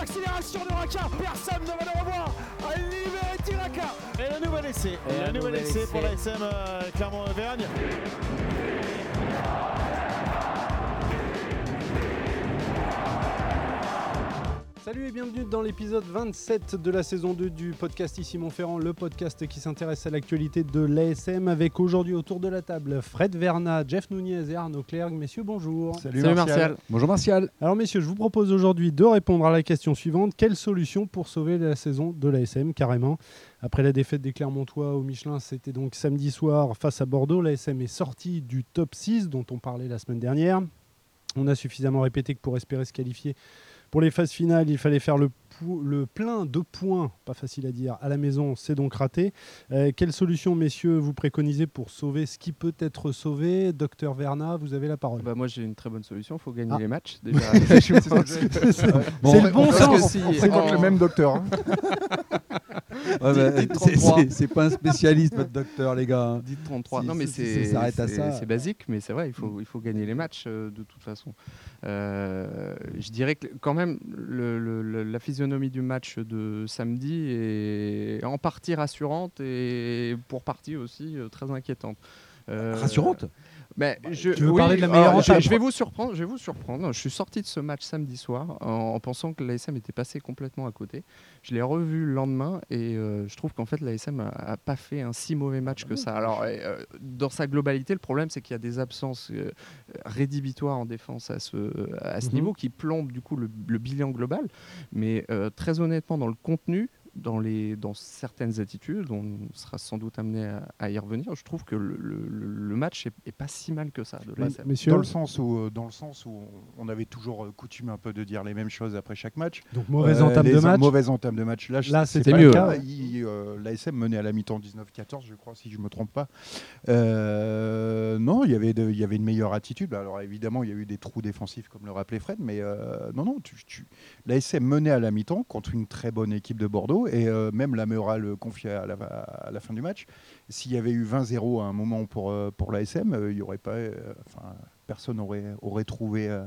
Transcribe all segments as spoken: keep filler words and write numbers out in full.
l'accélération de Raka, personne ne va le revoir. Liberté Raka. Et le nouvel essai, et le nouvel, nouvel essai, essai pour la S M euh, Clermont Auvergne. Salut et bienvenue dans l'épisode vingt-sept de la saison deux du podcast Ici Montferrand, le podcast qui s'intéresse à l'actualité de l'A S M, avec aujourd'hui autour de la table Fred Vernat, Jeff Nunez et Arnaud Clerc. Messieurs, bonjour. Salut, Salut Martial. Martial. Bonjour Martial. Alors messieurs, je vous propose aujourd'hui de répondre à la question suivante. Quelle solution pour sauver la saison de l'A S M carrément ? Après la défaite des Clermontois au Michelin, c'était donc samedi soir face à Bordeaux. L'A S M est sortie du top six dont on parlait la semaine dernière. On a suffisamment répété que pour espérer se qualifier pour les phases finales, il fallait faire le, pou- le plein de points, pas facile à dire, à la maison, c'est donc raté. Euh, quelle solution, messieurs, vous préconisez pour sauver ce qui peut être sauvé ? Docteur Vernat, vous avez la parole. Bah moi, j'ai une très bonne solution, il faut gagner ah. les matchs. Déjà. c'est c'est, c'est, c'est bon, le bon sens. C'est si, en... le même docteur. Hein. Ouais, bah, c'est, c'est, c'est pas un spécialiste, votre docteur, les gars. Hein. Dites trente-trois. Si, non, mais si, c'est, si c'est, c'est, c'est basique, mais c'est vrai, il faut, il faut gagner les matchs euh, de toute façon. Euh, je dirais que quand même, le, le, la physionomie du match de samedi est en partie rassurante et pour partie aussi euh, très inquiétante. Euh, rassurante ? Mais bah, je, tu veux oui, parler de la meilleure euh, je, je vais vous surprendre, je vais vous surprendre. Je suis sorti de ce match samedi soir en, en pensant que l'A S M était passé complètement à côté. Je l'ai revu le lendemain et euh, je trouve qu'en fait l'A S M a, a pas fait un si mauvais match que ça. Alors euh, dans sa globalité, le problème c'est qu'il y a des absences euh, rédhibitoires en défense à ce à ce mm-hmm. niveau qui plombent du coup le, le bilan global. Mais euh, très honnêtement, dans le contenu. Dans, les, dans certaines attitudes, on sera sans doute amené à, à y revenir. Je trouve que le, le, le match est, est pas si mal que ça. De là, ça... Dans le sens où, dans le sens où on avait toujours euh, coutume un peu de dire les mêmes choses après chaque match. Donc mauvaise entame euh, de match. Mauvaise entame de match. Là, là c'était mieux. Euh, L'A S M menait à la mi-temps dix-neuf quatorze, je crois, si je me trompe pas. Euh, non, il y avait, il y avait une meilleure attitude. Alors évidemment, il y a eu des trous défensifs, comme le rappelait Fred, mais euh, non, non. Tu, tu... L'A S M menait à la mi-temps contre une très bonne équipe de Bordeaux. Et euh, même la morale confiée à la, à la fin du match, s'il y avait eu vingt zéro à un moment pour, euh, pour l'A S M, euh, y aurait pas, euh, personne n'aurait aurait trouvé, euh,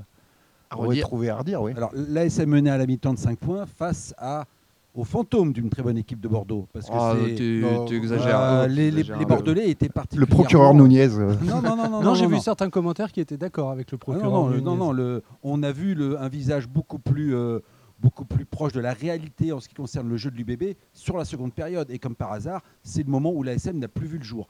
aurait trouvé à redire. Oui. Alors, l'A S M menait à la mi-temps de cinq points face à, au fantôme d'une très bonne équipe de Bordeaux. Parce que ah, c'est, tu, euh, tu exagères. Euh, les, les, les Bordelais étaient particulièrement... Le procureur Nunez. Euh. Non, non, non, non, non, non, j'ai non, vu non. certains commentaires qui étaient d'accord avec le procureur ah, non, non, non, non, le, on a vu le, un visage beaucoup plus... Euh, beaucoup plus proche de la réalité en ce qui concerne le jeu de l'U B B sur la seconde période. Et comme par hasard, c'est le moment où l'A S M n'a plus vu le jour.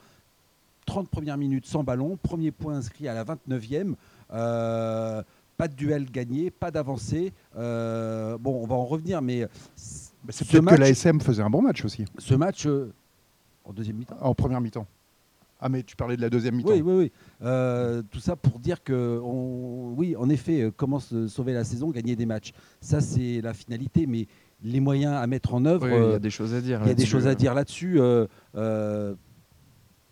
trente premières minutes sans ballon, premier point inscrit à la vingt-neuvième. Euh, pas de duel gagné, pas d'avancée. Euh, bon, on va en revenir, mais... mais c'est ce peut-être match, que l'A S M faisait un bon match aussi. Ce match, euh, en deuxième mi-temps. En première mi-temps. Ah, mais tu parlais de la deuxième mi-temps. Oui, oui, oui. Euh, tout ça pour dire que, on, oui, en effet, comment se sauver la saison, gagner des matchs. Ça, c'est la finalité, mais les moyens à mettre en œuvre... Oui, il y a des choses à dire. Il y a des choses à dire là-dessus. Euh, euh,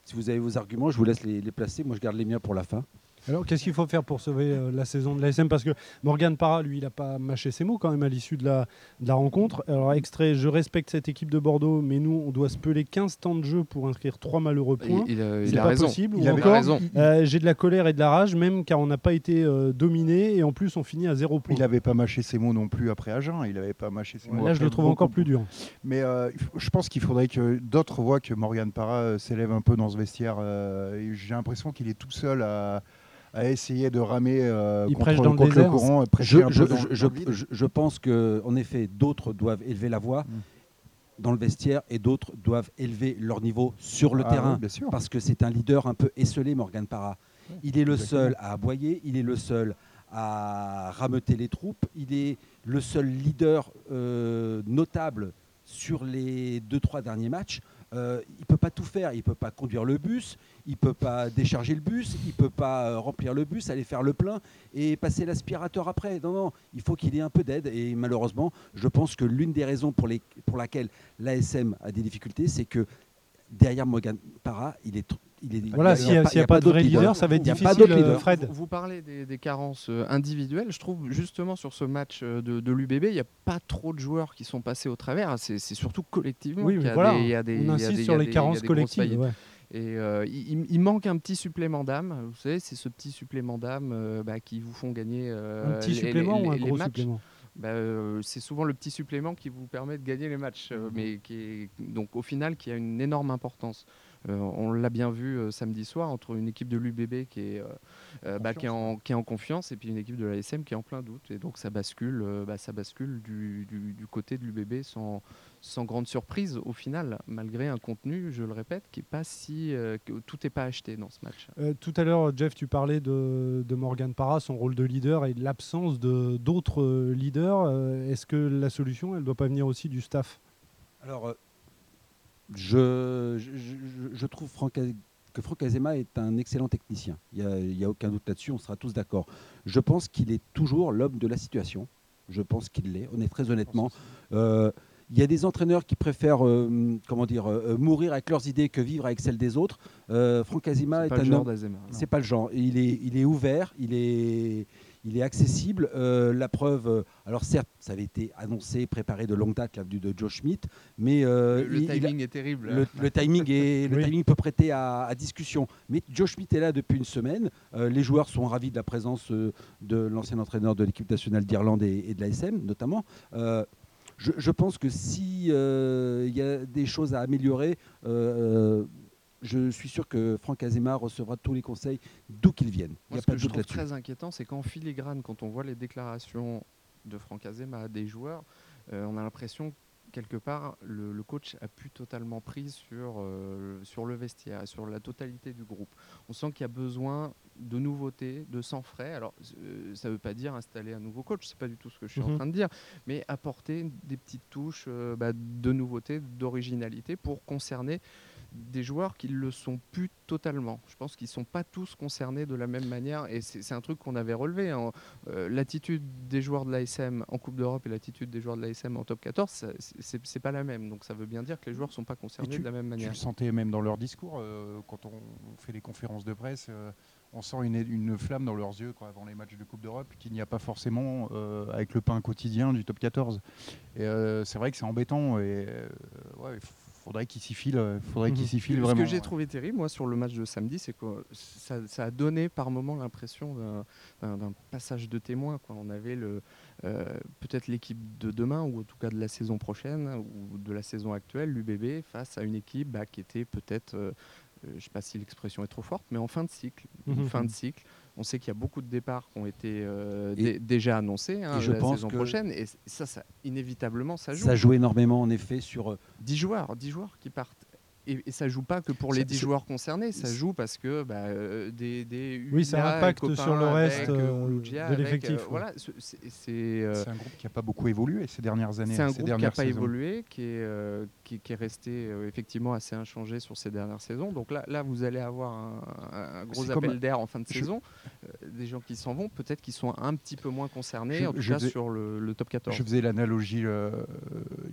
si vous avez vos arguments, je vous laisse les, les placer. Moi, je garde les miens pour la fin. Alors, qu'est-ce qu'il faut faire pour sauver euh, la saison de l'A S M ? Parce que Morgan Parra, lui, il n'a pas mâché ses mots quand même à l'issue de la, de la rencontre. Alors, extrait, je respecte cette équipe de Bordeaux, mais nous, on doit se peler quinze temps de jeu pour inscrire trois malheureux points. Il, il, euh, C'est il pas a raison. Possible. Il ou encore, raison. Euh, j'ai de la colère et de la rage, même car on n'a pas été euh, dominé et en plus, on finit à zéro point. Il n'avait pas mâché ses mots non plus après Agen. Il n'avait pas mâché ses ouais, mots. Là, je le trouve encore plus dur. Mais euh, je pense qu'il faudrait que d'autres voient que Morgan Parra euh, s'élève un peu dans ce vestiaire. Euh, j'ai l'impression qu'il est tout seul à. à essayer de ramer euh, contre, dans le, contre le courant. Je, je, je, je, je, je pense qu'en effet, d'autres doivent élever la voix mmh. dans le vestiaire et d'autres doivent élever leur niveau sur le ah terrain. Oui, parce que c'est un leader un peu esseulé, Morgan Parra. Ouais, il est le exactement. seul à aboyer, il est le seul à rameuter les troupes, il est le seul leader euh, notable sur les deux trois derniers matchs. Euh, il ne peut pas tout faire, il ne peut pas conduire le bus, il ne peut pas décharger le bus, il ne peut pas euh, remplir le bus, aller faire le plein et passer l'aspirateur après. Non, non, il faut qu'il ait un peu d'aide et malheureusement, je pense que l'une des raisons pour, les, pour laquelle l'A S M a des difficultés, c'est que derrière Morgan Parra, il est... Tr- Il est, voilà, s'il n'y a, si a, a pas, pas de vrai leader, leader, ça va être difficile, euh, Fred. Vous, vous parlez des, des carences individuelles. Je trouve justement sur ce match de, de l'U B B, il n'y a pas trop de joueurs qui sont passés au travers. C'est, c'est surtout collectivement oui, qu'il y, voilà. y a des... On insiste sur les carences collectives. Et euh, il, il manque un petit supplément d'âme. Vous savez, c'est ce petit supplément d'âme euh, bah, qui vous font gagner euh, un petit les, supplément les, ou un les gros matchs. Supplément bah, euh, c'est souvent le petit supplément qui vous permet de gagner les matchs, euh, mais qui est, donc au final qui a une énorme importance. Euh, on l'a bien vu euh, samedi soir entre une équipe de l'U B B qui est, euh, bah, qui, est en, qui est en confiance et puis une équipe de l'A S M qui est en plein doute. Et donc ça bascule, euh, bah, ça bascule du, du, du côté de l'U B B sans, sans grande surprise au final, malgré un contenu, je le répète, qui est pas si, euh, que, tout n'est pas acheté dans ce match. Euh, tout à l'heure, Jeff, tu parlais de, de Morgan Parra, son rôle de leader et de l'absence de, d'autres euh, leaders. Euh, est-ce que la solution, elle ne doit pas venir aussi du staff ? Alors, euh, Je, je, je trouve Franck, que Franck Azema est un excellent technicien. Il n'y a, a aucun doute là-dessus, on sera tous d'accord. Je pense qu'il est toujours l'homme de la situation. Je pense qu'il l'est, on est très honnêtement. Euh, il y a des entraîneurs qui préfèrent euh, comment dire, euh, mourir avec leurs idées que vivre avec celles des autres. Euh, Franck Azema est un homme... d'Azema, c'est pas le genre. Il est, il est ouvert, il est... Il est accessible. Euh, la preuve, euh, alors certes, ça avait été annoncé, préparé de longue date, l'avenue de Joe Schmidt, mais euh, le, le il, timing il a, est terrible. Le, le timing est, le oui. timing peut prêter à, à discussion. Mais Joe Schmidt est là depuis une semaine. Euh, les joueurs sont ravis de la présence euh, de l'ancien entraîneur de l'équipe nationale d'Irlande et, et de l'A S M, notamment. Euh, je, je pense que si euh, y a des choses à améliorer. Euh, Je suis sûr que Franck Azema recevra tous les conseils d'où qu'ils viennent. Moi, y a ce pas que je trouve là-dessus. Très inquiétant, c'est qu'en filigrane, quand on voit les déclarations de Franck Azema à des joueurs, euh, on a l'impression que quelque part, le, le coach a pu totalement prise sur, euh, sur le vestiaire, sur la totalité du groupe. On sent qu'il y a besoin de nouveautés, de sang frais. Alors, euh, ça ne veut pas dire installer un nouveau coach, ce n'est pas du tout ce que je suis mmh. en train de dire, mais apporter des petites touches euh, bah, de nouveautés, d'originalité pour concerner des joueurs qui ne le sont plus totalement. Je pense qu'ils ne sont pas tous concernés de la même manière et c'est, c'est un truc qu'on avait relevé. Hein. Euh, l'attitude des joueurs de l'A S M en Coupe d'Europe et l'attitude des joueurs de l'A S M en top quatorze, ce n'est pas la même. Donc ça veut bien dire que les joueurs ne sont pas concernés tu, de la même manière. Tu le sentais même dans leur discours, euh, quand on fait les conférences de presse, euh, on sent une, une flamme dans leurs yeux quoi, avant les matchs de Coupe d'Europe qu'il n'y a pas forcément euh, avec le pain quotidien du top quatorze. Et, euh, c'est vrai que c'est embêtant et euh, ouais, faut faudrait qu'il s'y file, faudrait mmh. qu'il s'y file vraiment. Ce que j'ai ouais. trouvé terrible, moi, sur le match de samedi, c'est que ça, ça a donné par moments l'impression d'un, d'un, d'un passage de témoin. Quoi. On avait le, euh, peut-être l'équipe de demain, ou en tout cas de la saison prochaine, ou de la saison actuelle, l'U B B, face à une équipe bah, qui était peut-être, euh, je ne sais pas si l'expression est trop forte, mais en fin de cycle, mmh. fin de cycle. On sait qu'il y a beaucoup de départs qui ont été euh, d- déjà annoncés hein, la saison prochaine. Et ça, ça, inévitablement, ça joue. Ça joue énormément, en effet, sur... dix joueurs, dix joueurs qui partent. Et, et ça ne joue pas que pour les dix joueurs concernés. Ça joue parce que bah, euh, des, des U N A, oui, ça impacte sur le reste avec, euh, Lugia, de l'effectif. Avec, euh, ouais. Voilà, c'est, c'est, euh, c'est un groupe qui n'a pas beaucoup évolué ces dernières années. C'est un ces groupe qui n'a pas évolué, qui est, euh, qui, qui est resté euh, effectivement assez inchangé sur ces dernières saisons. Donc là, là vous allez avoir un, un gros c'est appel d'air en fin de je... saison. Euh, des gens qui s'en vont, peut-être qui sont un petit peu moins concernés, je, en tout cas faisais, sur le, le top quatorze. Je faisais l'analogie euh,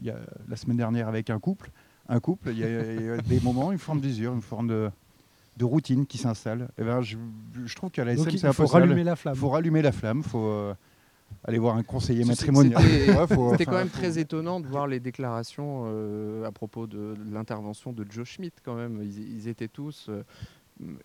y a, la semaine dernière avec un couple. Un couple, il y, y a des moments, une forme d'usure, une forme de, de routine qui s'installe. Et ben, je, je trouve qu'à la S M, c'est un peu ça. Il faut rallumer la flamme. Il faut rallumer la flamme, il faut euh, aller voir un conseiller c'est, matrimonial. C'était, ouais, faut, c'était quand même faut... très étonnant de voir les déclarations euh, à propos de, de l'intervention de Joe Schmidt quand même. Ils, ils étaient tous... Euh,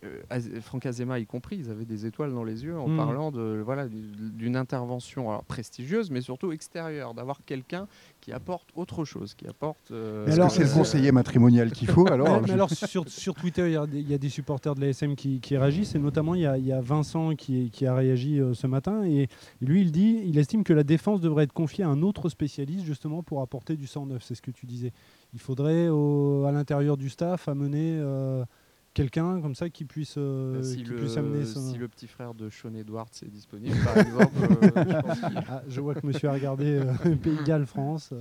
Euh, Franck Azema y compris, ils avaient des étoiles dans les yeux en mmh. parlant de, voilà, d'une intervention alors, prestigieuse, mais surtout extérieure, d'avoir quelqu'un qui apporte autre chose, qui apporte... Euh, Est-ce alors, que c'est euh, le conseiller euh... matrimonial qu'il faut alors, mais, mais alors sur, sur Twitter, il y, y a des supporters de l'A S M qui, qui réagissent, et notamment il y, y a Vincent qui, qui a réagi euh, ce matin, et lui, il dit, il estime que la défense devrait être confiée à un autre spécialiste, justement, pour apporter du sang neuf, c'est ce que tu disais. Il faudrait, au, à l'intérieur du staff, amener... Euh, quelqu'un comme ça qui puisse, euh, si qui le, puisse amener son... Si le petit frère de Sean Edwards est disponible, par exemple... Euh, je, pense qu'il... Ah, je vois que monsieur a regardé euh, Pays de Galles, France... Euh.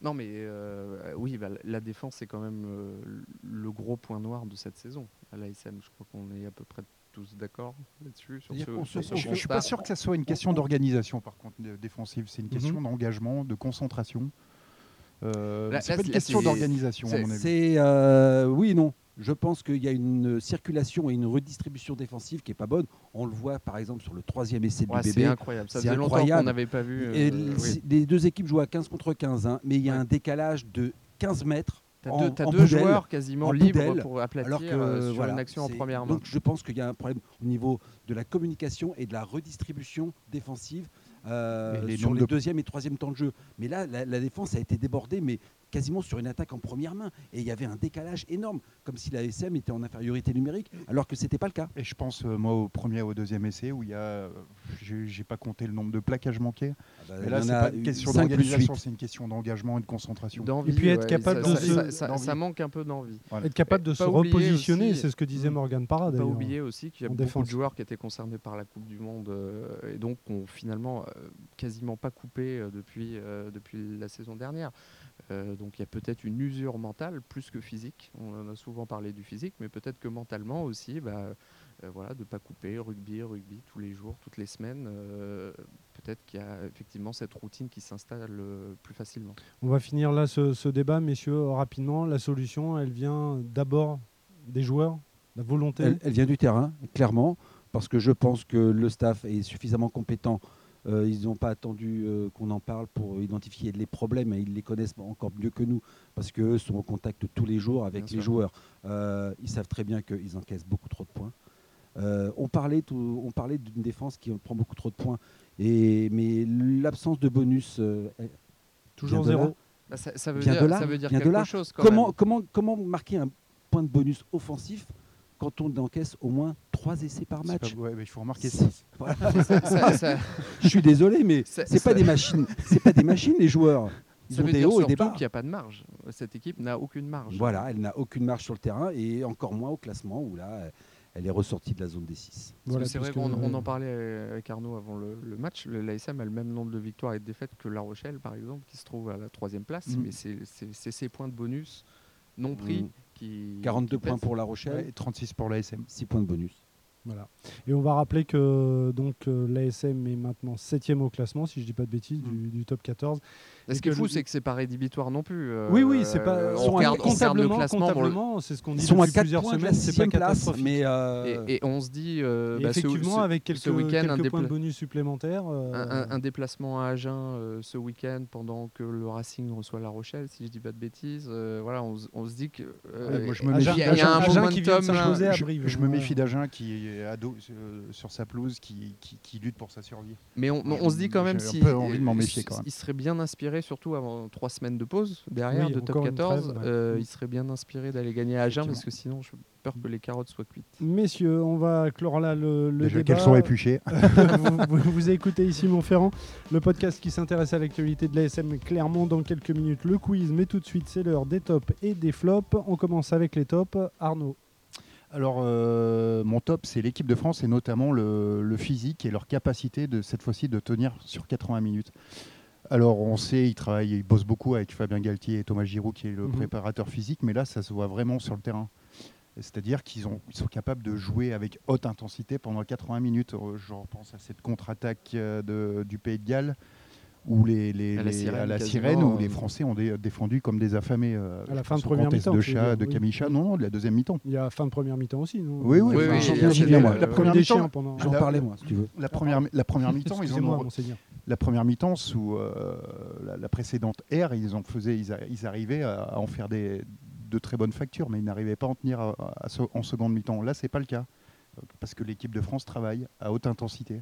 Non, mais euh, oui, bah, la défense, c'est quand même euh, le gros point noir de cette saison à l'A S M. Je crois qu'on est à peu près tous d'accord là-dessus. Sur ce, sur ce je ne suis pas sûr que ça soit une question d'organisation, par contre, défensive. C'est une question mm-hmm. d'engagement, de concentration. Euh, là, c'est là, pas une c'est, question c'est, d'organisation, c'est, à mon avis. C'est, euh, oui et non. Je pense qu'il y a une circulation et une redistribution défensive qui n'est pas bonne. On le voit par exemple sur le troisième essai de ouais, l'U B B. C'est incroyable, ça faisait longtemps qu'on n'avait pas vu. Et euh, oui. Les deux équipes jouent à quinze contre quinze, hein, mais il y a ouais. un décalage de quinze mètres. Tu as deux, t'as deux boudelle, joueurs quasiment libres boudelle, pour aplatir alors que, euh, sur voilà, une action en première main. Donc je pense qu'il y a un problème au niveau de la communication et de la redistribution défensive euh, les sur les de... deuxième et troisième temps de jeu. Mais là, la, la défense a été débordée, mais quasiment sur une attaque en première main. Et il y avait un décalage énorme, comme si la S M était en infériorité numérique, alors que ce n'était pas le cas. Et je pense, euh, moi, au premier et au deuxième essai, où il y a... J'ai, j'ai pas compté le nombre de plaquages manqués. Ah bah, mais là, c'est pas une question d'organisation, c'est une question d'engagement et de concentration. D'envie, et puis être ouais, capable ça, de... Ça, se... ça, ça manque un peu d'envie. Voilà. Être capable de se repositionner, aussi, c'est ce que disait Morgan Parra, d'ailleurs. Pas oublier aussi qu'il y a beaucoup défense. de joueurs qui étaient concernés par la Coupe du Monde euh, et donc ont finalement euh, quasiment pas coupé euh, depuis, euh, depuis la saison dernière. Euh, donc il y a peut-être une usure mentale plus que physique. On en a souvent parlé du physique, mais peut-être que mentalement aussi, bah, euh, voilà, de ne pas couper rugby, rugby tous les jours, toutes les semaines. Euh, peut-être qu'il y a effectivement cette routine qui s'installe euh, plus facilement. On va finir là ce, ce débat, messieurs, rapidement. La solution, elle vient d'abord des joueurs, la volonté. Elle, elle vient du terrain, clairement, parce que je pense que le staff est suffisamment compétent. Euh, ils n'ont pas attendu euh, qu'on en parle pour identifier les problèmes, et ils les connaissent encore mieux que nous parce qu'eux sont en contact tous les jours avec bien les sûr. joueurs. Euh, ils savent très bien qu'ils encaissent beaucoup trop de points. Euh, on, parlait tout, on parlait d'une défense qui prend beaucoup trop de points, et, mais l'absence de bonus... Euh, toujours zéro. Bah ça, ça, veut dire, là, ça veut dire quelque chose quand comment, même. Comment, comment marquer un point de bonus offensif quand on encaisse au moins trois essais par match? Ouais, mais il faut remarquer ça. Voilà. ça, ça, ça. Je suis désolé, mais ça, c'est ça. pas des machines. C'est pas des machines, les joueurs. Ils ça ont veut des dire hauts et des bas. Qu'il n'y a pas de marge. Cette équipe n'a aucune marge. Voilà, elle n'a aucune marge sur le terrain et encore moins au classement où là, elle est ressortie de la zone des six. Voilà, c'est vrai qu'on on en parlait avec Arnaud avant le, le match. L'A S M a le même nombre de victoires et de défaites que La Rochelle, par exemple, qui se trouve à la troisième place. Mmh. Mais c'est, c'est, c'est ces points de bonus non pris. Mmh. quarante-deux points pour La Rochelle et trente-six pour l'A S M, six points de bonus. Voilà. Et on va rappeler que donc l'A S M est maintenant septième au classement, si je ne dis pas de bêtises, mmh. du, du top quatorze. Et ce qui est fou, c'est que c'est pas rédhibitoire non plus. Euh, oui, oui, c'est pas. Euh, on regarde, comptablement, on le comptablement le... c'est ce qu'on dit depuis plusieurs semaines. C'est pas catastrophique. Mais euh... et, et on se dit. Euh, bah, effectivement, ce, avec quelques, ce week-end, quelques dépla... points de bonus supplémentaires. Euh... Un, un, un déplacement à Agen euh, ce week-end pendant que le Racing reçoit La Rochelle, si je dis pas de bêtises. Euh, voilà, on, on se dit que. Euh, ouais, il y, y a un momentum. Je me méfie d'Agen qui est ado sur sa pelouse, qui lutte pour sa survie. Mais on se dit quand même si. Il serait bien inspiré. Surtout avant trois semaines de pause derrière oui, de top quatorze, trêve, ouais. euh, il serait bien inspiré d'aller gagner à Agen parce que sinon je peur que les carottes soient cuites. Messieurs, on va clore là le, le débat. Qu'elles sont épluchées. vous, vous, vous écoutez ici Montferrand, le podcast qui s'intéresse à l'actualité de l'A S M Clermont. Dans quelques minutes le quiz, mais tout de suite c'est l'heure des tops et des flops. On commence avec les tops. Arnaud. Alors, euh, mon top, c'est l'équipe de France et notamment le, le physique et leur capacité de cette fois-ci de tenir sur quatre-vingts minutes. Alors, on sait, ils travaillent, ils bossent beaucoup avec Fabien Galthié et Thomas Giroud, qui est le mmh. préparateur physique, mais là, ça se voit vraiment sur le terrain. C'est-à-dire qu'ils ont, ils sont capables de jouer avec haute intensité pendant quatre-vingts minutes. Je repense à cette contre-attaque de, du Pays de Galles, où les, les, à la sirène, les, à la sirène où les Français ont dé, défendu comme des affamés. Euh, à la fin de première mi-temps. De Chat, de oui. Camille Chat, non, non, de la deuxième mi-temps. Il y a fin de première mi-temps aussi, non ? Oui, oui. oui, oui, oui, oui la, la, la première mi-temps, pendant... j'en parlais moi, si tu veux. La première, la première mi-temps, ils ont... La première mi-temps, sous euh, la, la précédente ère, ils, en faisaient, ils, a, ils arrivaient à, à en faire des, de très bonnes factures, mais ils n'arrivaient pas à en tenir à, à, à, en seconde mi-temps. Là, ce n'est pas le cas, parce que l'équipe de France travaille à haute intensité.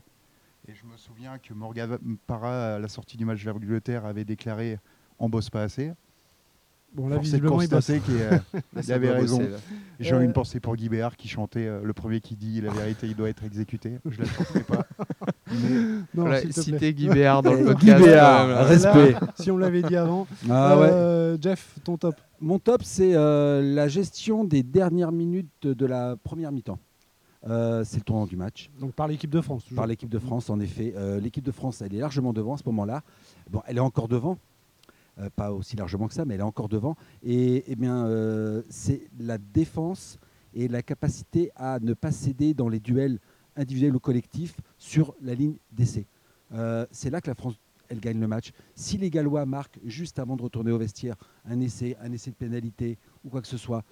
Et je me souviens que Morgan Parra, à la sortie du match vers l'Angleterre, avait déclaré « on ne bosse pas assez ». Bon, là, visiblement, il bosse. Qu'il a, il avait raison. Bosser, j'ai euh... une pensée pour Guy Béard qui chantait euh, « le premier qui dit la vérité, il doit être exécuté ». Je ne la chantais pas. Non, voilà, citer Guy Béard dans le podcast. Guy Béard, euh, respect. Là, si on l'avait dit avant. Ah, euh, ouais. Jeff, ton top. Mon top, c'est euh, la gestion des dernières minutes de la première mi-temps. Euh, c'est le tournant du match. Donc par l'équipe de France. Toujours. Par l'équipe de France, en effet. Euh, l'équipe de France, elle est largement devant à ce moment-là. Bon, elle est encore devant. Euh, pas aussi largement que ça, mais elle est encore devant. Et eh bien, euh, c'est la défense et la capacité à ne pas céder dans les duels individuels ou collectifs sur la ligne d'essai. Euh, c'est là que la France, elle gagne le match. Si les Gallois marquent juste avant de retourner au vestiaire un essai, un essai de pénalité ou quoi que ce soit,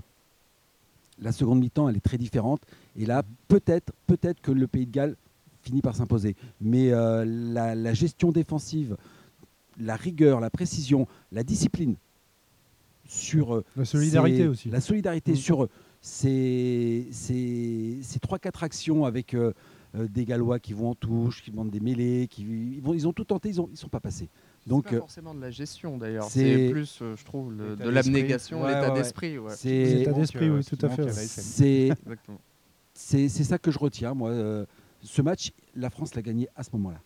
la seconde mi-temps, elle est très différente. Et là, peut-être, peut-être que le Pays de Galles finit par s'imposer. Mais euh, la, la gestion défensive, la rigueur, la précision, la discipline sur la solidarité ces, aussi. La solidarité mmh. sur ces, ces, ces trois quatre actions avec euh, euh, des Gallois qui vont en touche, qui demandent des mêlées, qui ils, vont, ils ont tout tenté, ils ne sont pas passés. Donc, c'est pas forcément de la gestion d'ailleurs, c'est, c'est plus, euh, je trouve, le, de l'abnégation, ouais, l'état ouais, d'esprit. Ouais. C'est l'état d'esprit, oui, tout à fait. C'est, c'est, c'est ça que je retiens, moi. Euh, ce match, la France l'a gagné à ce moment-là.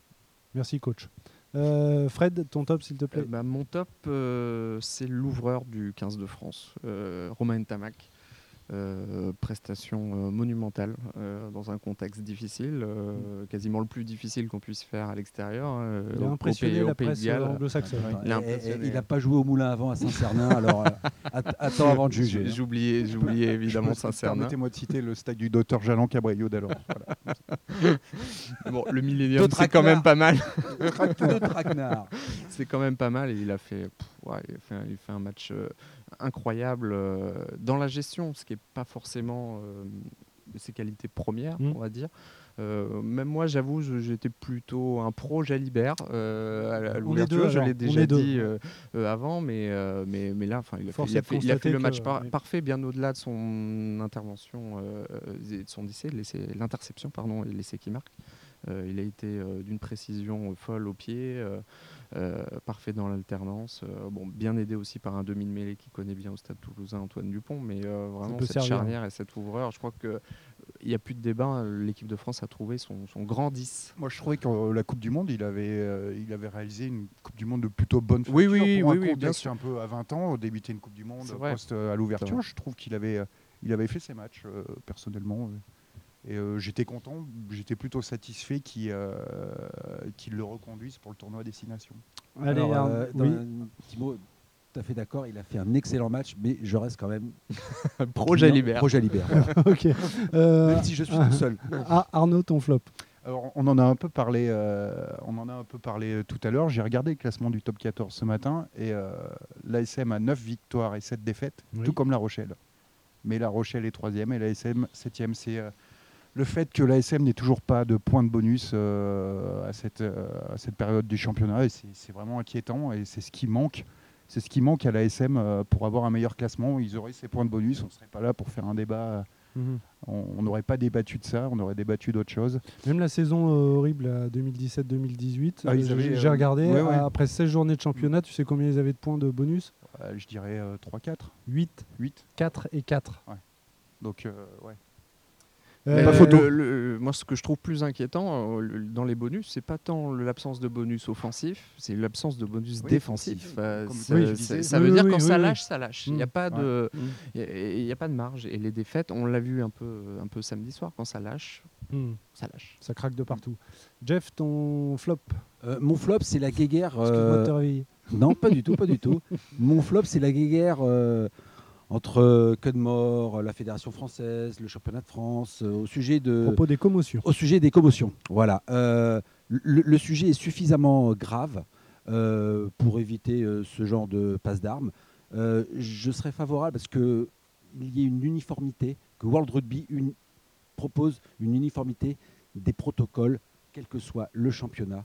Merci, coach. Euh, Fred, ton top, s'il te plaît. Euh, bah, mon top, euh, c'est l'ouvreur du quinze de France, euh, Romain Ntamack. Euh, prestation euh, monumentale euh, dans un contexte difficile, euh, quasiment le plus difficile qu'on puisse faire à l'extérieur. Euh, il a impressionné au, la presse anglo-saxonne. Il n'a pas joué au Moulin avant à Saint-Cernin, alors euh, att- attends avant de juger. J'oubliais, j'oubliais évidemment Saint-Cernin. Permettez-moi de citer le stade du docteur Jalan Cabriot d'alors. Voilà. Bon, le millénium, c'est quand même pas mal. Le traquenard. C'est quand même pas mal et il a fait, pff, ouais, il, a fait il fait un match euh, incroyable euh, dans la gestion, ce qui est pas forcément euh, ses qualités premières, mmh. on va dire. Euh, même moi, j'avoue, j'étais plutôt un pro Jalibert. Euh, à l'ouverture, je l'ai déjà dit euh, euh, avant, mais, euh, mais, mais là, enfin, il a fait, il a fait, il a fait le match par- oui. parfait, bien au-delà de son intervention, euh, de son essai, l'interception, pardon, et l'essai qui marque. Euh, il a été euh, d'une précision euh, folle au pied, euh, euh, parfait dans l'alternance, euh, bon, bien aidé aussi par un demi de mêlée qui connaît bien au stade toulousain Antoine Dupont, mais euh, vraiment cette servir. charnière et cet ouvreur, je crois qu'il n'y euh, a plus de débat, l'équipe de France a trouvé son, son grand dix. Moi je trouvais que euh, la Coupe du Monde, il avait, euh, il avait réalisé une Coupe du Monde de plutôt bonne facture, oui, oui, pour oui, un oui, contexte un peu à vingt ans, débuter une Coupe du Monde post euh, à l'ouverture, je trouve qu'il avait, euh, il avait fait ses matchs euh, personnellement. Euh. Et euh, j'étais content, j'étais plutôt satisfait qu'ils euh, qu'il le reconduisent pour le tournoi à destination. Allez, alors, euh, oui. un, Thibaut, tout à fait d'accord, il a fait un excellent match, mais je reste quand même pro Jalibert. Okay. Euh, même si je suis tout seul. Ah, Arnaud, ton flop. Alors, on en a un peu parlé, euh, on en a un peu parlé tout à l'heure. J'ai regardé le classement du top quatorze ce matin et euh, l'A S M a neuf victoires et sept défaites, oui. tout comme La Rochelle. Mais La Rochelle est troisième et l'A S M septième. C'est euh, le fait que l'A S M n'ait toujours pas de points de bonus euh, à, cette, euh, à cette période du championnat, et c'est, c'est vraiment inquiétant et c'est ce qui manque. C'est ce qui manque à l'A S M euh, pour avoir un meilleur classement. Ils auraient ces points de bonus, on ne serait pas là pour faire un débat. Mmh. On n'aurait pas débattu de ça, on aurait débattu d'autre chose. Même la saison euh, horrible à deux mille dix-sept deux mille dix-huit, ah, euh, avaient, j'ai regardé, ouais, ouais. après seize journées de championnat, tu sais combien ils avaient de points de bonus ? euh, Je dirais euh, trois quatre. huit. huit. quatre et quatre. Ouais. Donc, euh, ouais. Euh, le, le, moi, ce que je trouve plus inquiétant euh, le, dans les bonus, c'est pas tant l'absence de bonus offensif, c'est l'absence de bonus oui, défensif. Euh, ça oui, ça, ça oui, veut oui, dire oui, quand oui, ça lâche, oui. ça lâche. Il mmh. n'y a pas de, il ouais. y, y a pas de marge. Et les défaites, on l'a vu un peu, un peu samedi soir, quand ça lâche, mmh. ça lâche. Ça craque de partout. Jeff, ton flop. Euh, mon flop, c'est la guéguerre. Euh... Non, pas du tout, pas du tout. Mon flop, c'est la guéguerre. Euh... entre Cudmore, la Fédération française, le championnat de France, euh, au sujet de... propos des commotions. Au sujet des commotions, voilà. Euh, le, le sujet est suffisamment grave euh, pour éviter euh, ce genre de passe d'armes. Euh, je serais favorable parce qu'il y ait une uniformité, que World Rugby une, propose une uniformité des protocoles, quel que soit le championnat,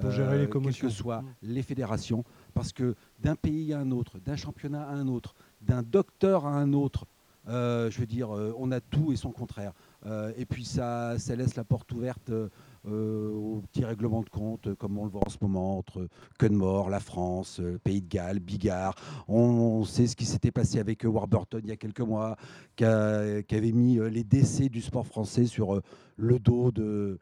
pour gérer les commotions. Euh, quelles que soient les fédérations, parce que d'un pays à un autre, d'un championnat à un autre, d'un docteur à un autre, euh, je veux dire, euh, on a tout et son contraire. Euh, et puis ça, ça laisse la porte ouverte euh, aux petits règlements de compte, comme on le voit en ce moment, entre Cudmore, la France, euh, Pays de Galles, Bigard. On, on sait ce qui s'était passé avec Warburton il y a quelques mois, qui avait mis les décès du sport français sur euh, le dos de...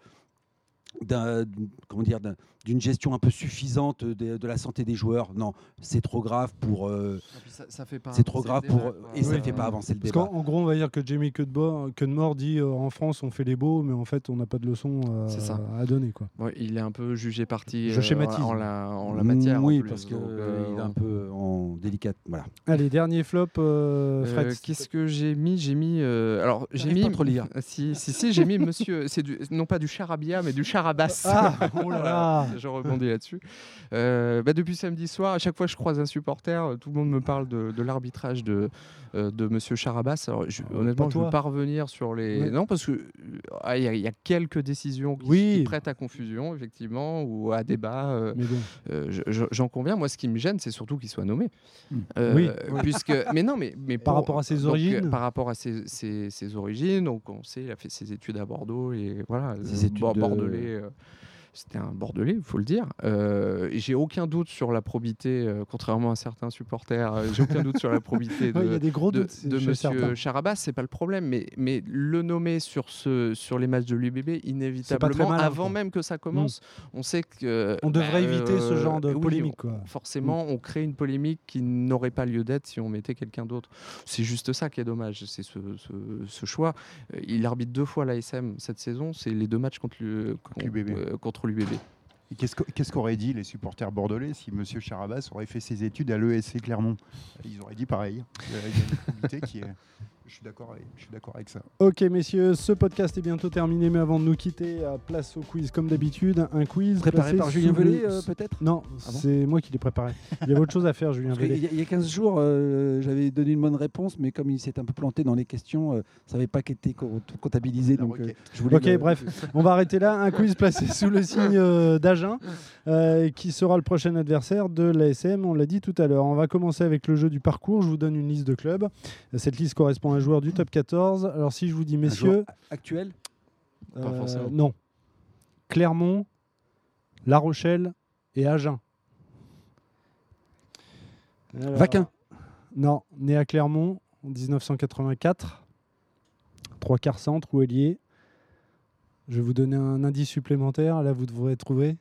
D'un, comment dire, d'un, d'une gestion un peu suffisante de, de la santé des joueurs. Non, c'est trop grave pour. Euh, ça, ça fait pas c'est trop grave pour débat, et ça ne ouais. fait pas avancer le débat. Parce qu'en gros, on va dire que Jamie Cudmore dit euh, en France on fait les beaux, mais en fait on n'a pas de leçon euh, à donner quoi. Ouais, il est un peu jugé parti. Je euh, schématise. En la, en la matière. Mmh, oui, en plus, parce qu'il euh, est un peu en délicate. Voilà. Allez, dernier flop. Euh, Fred, euh, qu'est-ce que j'ai mis J'ai mis. Euh, alors j'ai T'arrive mis. Pas trop lire. Si si si, j'ai mis Monsieur. C'est du non pas du charabia mais du Charabas. Ah, oh là là. je rebondis là-dessus. Euh, bah, depuis samedi soir, à chaque fois que je croise un supporter, tout le monde me parle de, de l'arbitrage de, de monsieur Charabas. Alors, je, honnêtement, pas je ne veux pas revenir sur les... Ouais. Non, parce qu'il ah, y, y a quelques décisions qui, oui. qui prêtent à confusion, effectivement, ou à débat. Euh, bon. euh, je, j'en conviens. Moi, ce qui me gêne, c'est surtout qu'il soit nommé. Mmh. Euh, oui. Puisque... mais non, mais, mais par, pour, rapport à ses donc, origines. Euh, par rapport à ses, ses, ses origines, donc on sait, il a fait ses études à Bordeaux, et voilà, ses études de... bordelais... Euh... C'était un Bordelais, il faut le dire. Euh, j'ai aucun doute sur la probité, euh, contrairement à certains supporters, euh, j'ai aucun doute sur la probité de, ouais, y a des gros de, doutes, de, de monsieur Charabas, c'est pas le problème. Mais, mais le nommer sur, ce, sur les matchs de l'U B B, inévitablement, mal, avant même que ça commence, mmh. on sait que... On devrait euh, éviter ce genre de oui, polémique. On, quoi. Forcément, mmh. on crée une polémique qui n'aurait pas lieu d'être si on mettait quelqu'un d'autre. C'est juste ça qui est dommage, c'est ce, ce, ce choix. Il arbitre deux fois l'A S M cette saison, c'est les deux matchs contre l'U B B. L'U B B. Et qu'est-ce, que, qu'est-ce qu'auraient dit les supporters bordelais si monsieur Charabas aurait fait ses études à l'E S C Clermont ? Ils auraient dit pareil. qui est... Je suis d'accord avec, je suis d'accord avec ça. Ok messieurs, ce podcast est bientôt terminé, mais avant de nous quitter, place au quiz comme d'habitude. Un quiz préparé par Julien Vellet euh, peut-être ? Non, ah bon, c'est moi qui l'ai préparé. Il y avait autre chose à faire, Julien Vellet. Il y, y a quinze jours, euh, j'avais donné une bonne réponse, mais comme il s'est un peu planté dans les questions, euh, ça n'avait pas été comptabilisé. Ah, donc, euh, je voulais ok, le... bref, on va arrêter là. Un quiz placé sous le signe euh, d'Agen, euh, qui sera le prochain adversaire de l'A S M, on l'a dit tout à l'heure. On va commencer avec le jeu du parcours. Je vous donne une liste de clubs. Cette liste correspond à joueur du top quatorze. Alors si je vous dis messieurs, actuel euh, pas forcément. Non. Clermont, La Rochelle et Agen. Alors, Vaquin. Non, né à Clermont en dix-neuf cent quatre-vingt-quatre. Trois quarts centre ou ailier. Je vais vous donner un indice supplémentaire, là vous devrez trouver.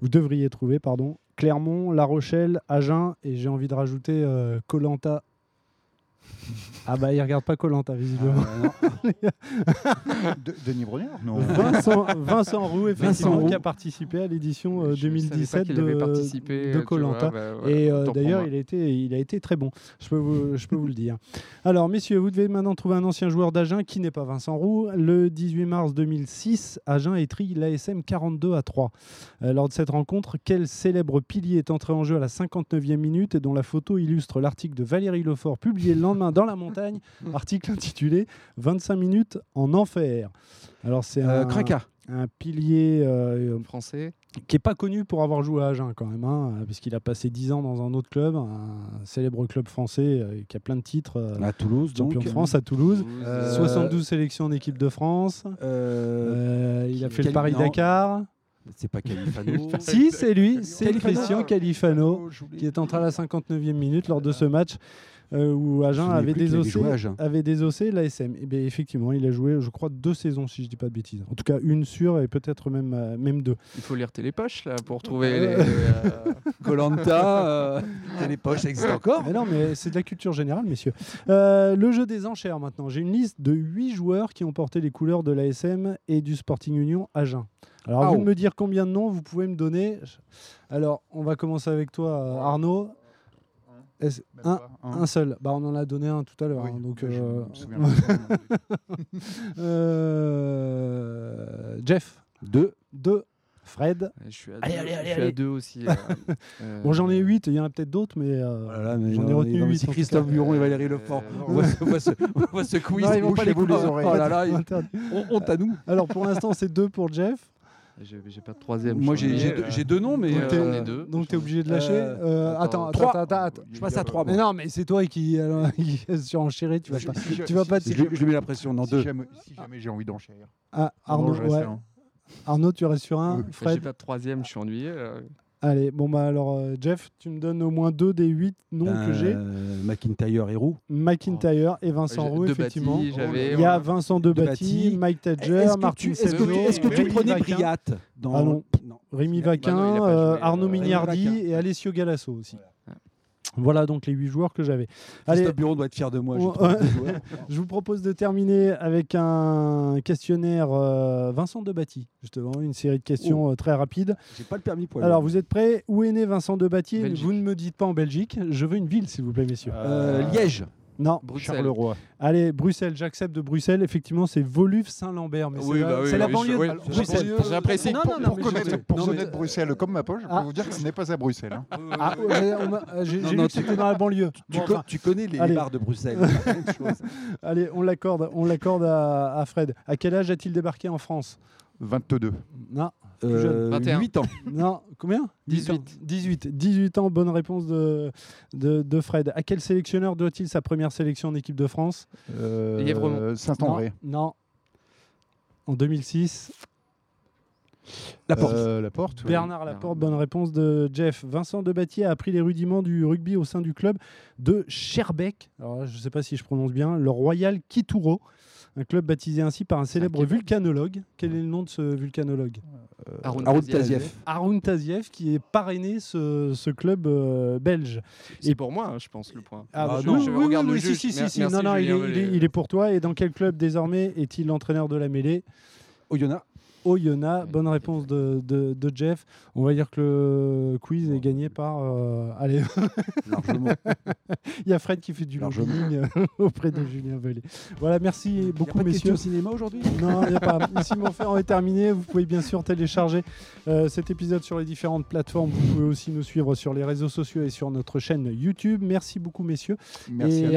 Vous devriez trouver, pardon. Clermont, La Rochelle, Agen et j'ai envie de rajouter euh, Koh-Lanta. Ah bah il regarde pas Koh-Lanta visiblement. Ah bah de, Denis Brunard, non. Vincent, Vincent Roux effectivement Vincent Roux. Qui a participé à l'édition euh, deux mille dix-sept de Koh-Lanta bah, voilà, et euh, d'ailleurs il a été il a été très bon. Je peux vous je peux vous le dire. Alors messieurs, vous devez maintenant trouver un ancien joueur d'Agen qui n'est pas Vincent Roux. Le dix-huit mars deux mille six, Agen étrille l'A S M quarante-deux à trois. Euh, lors de cette rencontre, quel célèbre pilier est entré en jeu à la cinquante-neuvième minute et dont la photo illustre l'article de Valérie Lefort publié le lendemain dans La Montagne, article intitulé vingt-cinq minutes en enfer. Alors c'est euh, un, un pilier euh, français qui n'est pas connu pour avoir joué à Agen quand même, hein, puisqu'il a passé dix ans dans un autre club, un célèbre club français euh, qui a plein de titres. Euh, à Toulouse, champion donc. de France à Toulouse. Euh, soixante-douze sélections en équipe de France. Euh, euh, il a fait le Paris-Dakar. C'est pas Califano. Si, c'est lui, c'est Califano. Christian Califano qui est entré à la cinquante-neuvième minute lors de ce match. Euh, où Agen avait désossé, avait désossé l'A S M. Et bien, effectivement, il a joué, je crois, deux saisons, si je ne dis pas de bêtises. En tout cas, une sûre et peut-être même, euh, même deux. Il faut lire Télépoche là, pour trouver euh... les Koh-Lanta, euh, euh, Télépoche, ça existe encore. Mais non, mais c'est de la culture générale, messieurs. Euh, le jeu des enchères, maintenant. J'ai une liste de huit joueurs qui ont porté les couleurs de l'A S M et du Sporting Union Agen. Alors, ah, avant oh. de me dire combien de noms, vous pouvez me donner. Alors, on va commencer avec toi, Arnaud. Un, un seul. Bah, on en a donné un tout à l'heure. Oui, hein, donc, je euh... me souviens euh... Jeff. Deux. Deux. Fred. Je suis à allez, deux, allez, allez, je suis allez. À deux aussi. euh... Bon, j'en ai huit. Il y en a peut-être d'autres, mais, euh... voilà, mais j'en ai non, retenu non, huit. C'est Christophe Buron euh, et Valérie Lefort. Euh, on, voit ce, on, voit ce, on voit ce quiz. Non, ils vont pas les couler. Oh là là, honte à nous. Alors, pour l'instant, c'est deux pour Jeff. J'ai, j'ai pas de troisième. Moi, j'ai, j'ai, deux, j'ai deux noms, mais donc euh, t'es, deux, donc t'es obligé de lâcher. Euh, euh, attends, attends, attends, attends, attends. Je passe à trois. Mais non, mais c'est toi qui, alors, qui surenchéris. Tu vas pas. Si tu vas si pas. Si je, je mets la pression dans si deux. Jamais, si jamais j'ai envie d'enchérir. Ah, Arnaud, non, ouais. Arnaud, tu restes sur un. Oui. Fred. J'ai pas de troisième. Je suis ennuyé. Là. Allez, bon bah alors euh, Jeff, tu me donnes au moins deux des huit noms ben, que j'ai. Euh, McIntyre et Roux. McIntyre oh. et Vincent Roux, effectivement. Il y a Vincent Debatty, de Mike Tadger, Martin Severeau. Est-ce que tu, est-ce que tu, est-ce que tu prenais Briat dans ah non. Non. Rémi Vaquin, bah non, euh, Arnaud Mignardi et Alessio Galasso aussi. Voilà. Voilà donc les huit joueurs que j'avais. Allez, le bureau doit être fier de moi. Je vous propose de terminer avec un questionnaire euh, Vincent Debatty, justement, une série de questions oh. très rapides. J'ai pas le permis pour. Alors, vous êtes prêts ? Où est né Vincent Debatty ? Vous ne me dites pas en Belgique. Je veux une ville, s'il vous plaît, messieurs. Euh, Liège. Non, Bruxelles. Charleroi. Allez, Bruxelles, j'accepte de Bruxelles. Effectivement, c'est Woluwe-Saint-Lambert. Mais oui, c'est bah la, oui, c'est la banlieue. Oui, j'apprécie. Pour, pour, pour, pour connaître, pour non, connaître mais... Bruxelles comme ma poche, je peux ah. vous dire que ce n'est pas à Bruxelles. Hein. Ah, j'ai j'ai lu que c'était dans la banlieue. Tu, bon, co- enfin, tu connais les allez. bars de Bruxelles. Allez, on l'accorde, on l'accorde à, à Fred. À quel âge a-t-il débarqué en France? vingt-deux. Non. Euh, vingt et un. huit ans. Non, combien? dix-huit. dix-huit. dix-huit ans, bonne réponse de, de, de Fred. À quel sélectionneur doit-il sa première sélection en équipe de France? euh, Saint-André. Non. non. En deux mille six. Laporte. Euh, Laporte, Bernard oui. Laporte, bonne réponse de Jeff. Vincent Debatty a appris les rudiments du rugby au sein du club de Schaerbeek. Alors là, je ne sais pas si je prononce bien. Le Royal Kituro. Un club baptisé ainsi par un célèbre vulcanologue. Quel est le nom de ce vulcanologue? euh, Haroun Tazieff. Haroun Tazieff, qui est parrainé ce, ce club euh, belge. C'est et pour moi, je pense, le point. Ah, ah, non, non, je oui, regarde oui, le oui, si, si, si. Non, non, il est, il, est, il est pour toi. Et dans quel club désormais est-il l'entraîneur de la mêlée? Oyonnax. Oyonnax, bonne réponse de, de, de Jeff. On va dire que le quiz est gagné par... Euh, allez, largement. Il y a Fred qui fait du lobbying auprès de Julien Vellet. Voilà, merci beaucoup, messieurs. Il n'y a pas de question cinéma aujourd'hui? Non, il n'y a pas. Ici Montferrand est terminé. Vous pouvez bien sûr télécharger euh, cet épisode sur les différentes plateformes. Vous pouvez aussi nous suivre sur les réseaux sociaux et sur notre chaîne YouTube. Merci beaucoup, messieurs. Merci et à